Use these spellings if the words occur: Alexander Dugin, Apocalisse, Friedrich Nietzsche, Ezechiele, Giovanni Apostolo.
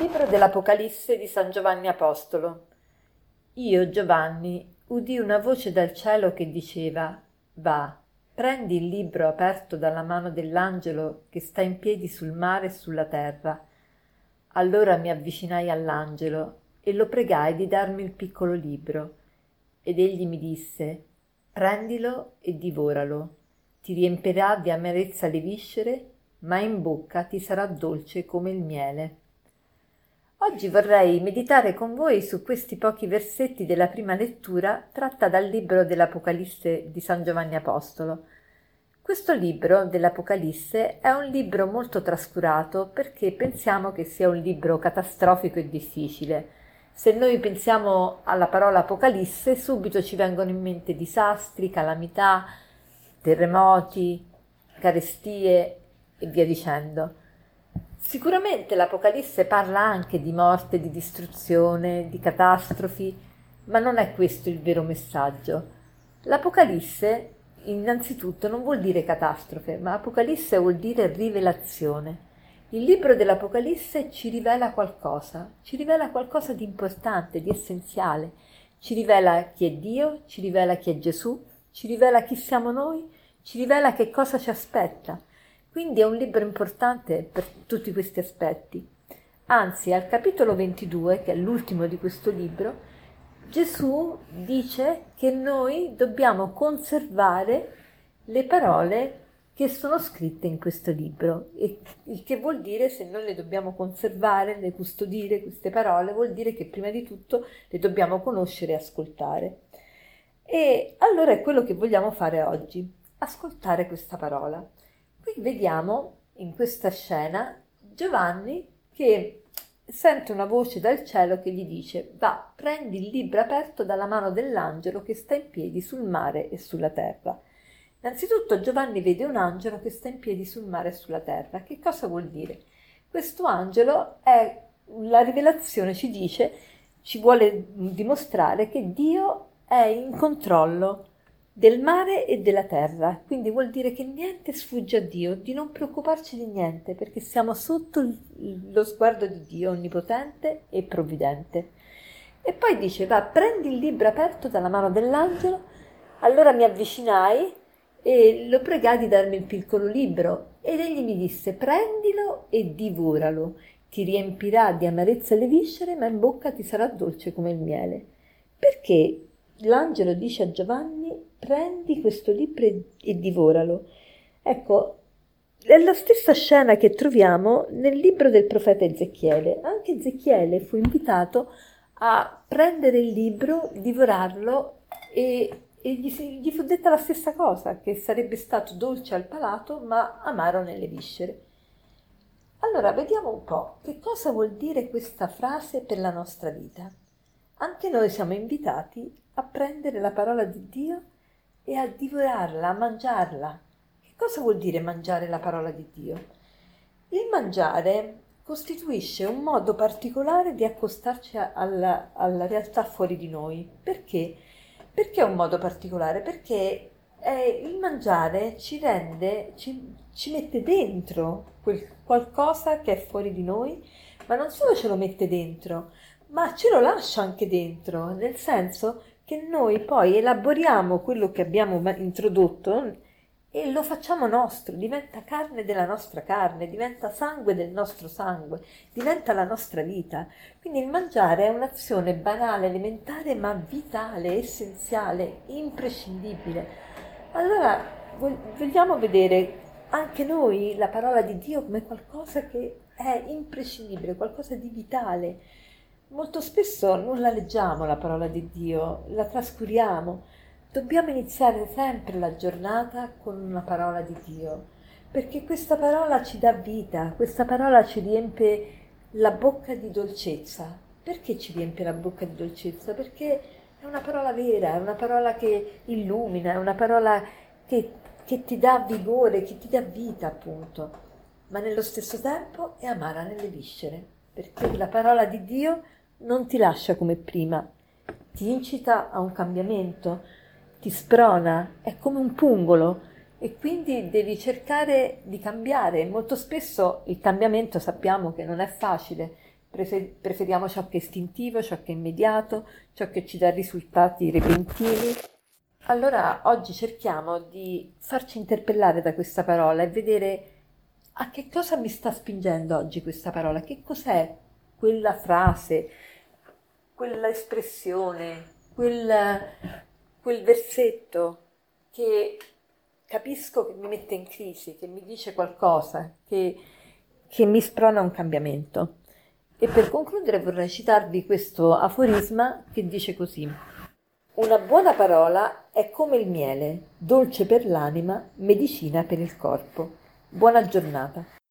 libro dell'Apocalisse di San Giovanni Apostolo. Io, Giovanni, udii una voce dal cielo che diceva: «Va, prendi il libro aperto dalla mano dell'angelo che sta in piedi sul mare e sulla terra». Allora mi avvicinai all'angelo e lo pregai di darmi il piccolo libro. Ed egli mi disse: «Prendilo e divoralo. Ti riempirà di amarezza le viscere, ma in bocca ti sarà dolce come il miele». Oggi vorrei meditare con voi su questi pochi versetti della prima lettura tratta dal libro dell'Apocalisse di San Giovanni Apostolo. Questo libro dell'Apocalisse è un libro molto trascurato perché pensiamo che sia un libro catastrofico e difficile. Se noi pensiamo alla parola Apocalisse, subito ci vengono in mente disastri, calamità, terremoti, carestie e via dicendo. Sicuramente l'Apocalisse parla anche di morte, di distruzione, di catastrofi, ma non è questo il vero messaggio. L'Apocalisse innanzitutto non vuol dire catastrofe, ma Apocalisse vuol dire rivelazione. Il libro dell'Apocalisse ci rivela qualcosa di importante, di essenziale. Ci rivela chi è Dio, ci rivela chi è Gesù, ci rivela chi siamo noi, ci rivela che cosa ci aspetta. Quindi è un libro importante per tutti questi aspetti. Anzi, al capitolo 22, che è l'ultimo di questo libro, Gesù dice che noi dobbiamo conservare le parole che sono scritte in questo libro. E il che vuol dire, se noi le dobbiamo conservare, le custodire, queste parole, vuol dire che prima di tutto le dobbiamo conoscere e ascoltare. E allora è quello che vogliamo fare oggi, ascoltare questa parola. Qui vediamo in questa scena Giovanni che sente una voce dal cielo che gli dice: «Va, prendi il libro aperto dalla mano dell'angelo che sta in piedi sul mare e sulla terra». Innanzitutto Giovanni vede un angelo che sta in piedi sul mare e sulla terra. Che cosa vuol dire? Questo angelo è, la rivelazione ci dice, ci vuole dimostrare che Dio è in controllo del mare e della terra, quindi vuol dire che niente sfugge a Dio, di non preoccuparci di niente, perché siamo sotto lo sguardo di Dio onnipotente e provvidente. E poi dice: «Va, prendi il libro aperto dalla mano dell'angelo». Allora mi avvicinai e lo pregai di darmi il piccolo libro, ed egli mi disse: «Prendilo e divoralo, ti riempirà di amarezza le viscere, ma in bocca ti sarà dolce come il miele». Perché l'angelo dice a Giovanni: «Prendi questo libro e divoralo»? Ecco, è la stessa scena che troviamo nel libro del profeta Ezechiele. Anche Ezechiele fu invitato a prendere il libro, divorarlo, e gli fu detta la stessa cosa, che sarebbe stato dolce al palato ma amaro nelle viscere. Allora vediamo un po' che cosa vuol dire questa frase per la nostra vita. Anche noi siamo invitati a prendere la parola di Dio e a divorarla, a mangiarla. Che cosa vuol dire mangiare la parola di Dio? Il mangiare costituisce un modo particolare di accostarci alla realtà fuori di noi. Perché? Perché è un modo particolare? Perché il mangiare ci rende, ci mette dentro qualcosa che è fuori di noi, ma non solo ce lo mette dentro, ma ce lo lascia anche dentro, nel senso che noi poi elaboriamo quello che abbiamo introdotto e lo facciamo nostro, diventa carne della nostra carne, diventa sangue del nostro sangue, diventa la nostra vita. Quindi il mangiare è un'azione banale, elementare, ma vitale, essenziale, imprescindibile. Allora vogliamo vedere anche noi la parola di Dio come qualcosa che è imprescindibile, qualcosa di vitale. Molto spesso non la leggiamo la parola di Dio, la trascuriamo. Dobbiamo iniziare sempre la giornata con una parola di Dio, perché questa parola ci dà vita, questa parola ci riempie la bocca di dolcezza. Perché ci riempie la bocca di dolcezza? Perché è una parola vera, è una parola che illumina, è una parola che ti dà vigore, che ti dà vita appunto, ma nello stesso tempo è amara nelle viscere, perché la parola di Dio non ti lascia come prima, ti incita a un cambiamento, ti sprona, è come un pungolo e quindi devi cercare di cambiare. Molto spesso il cambiamento sappiamo che non è facile, Preferiamo ciò che è istintivo, ciò che è immediato, ciò che ci dà risultati repentini. Allora oggi cerchiamo di farci interpellare da questa parola e vedere a che cosa mi sta spingendo oggi questa parola, che cos'è quella frase, quella espressione, quel versetto che capisco che mi mette in crisi, che mi dice qualcosa, che mi sprona un cambiamento. E per concludere vorrei citarvi questo aforisma che dice così: una buona parola è come il miele, dolce per l'anima, medicina per il corpo. Buona giornata.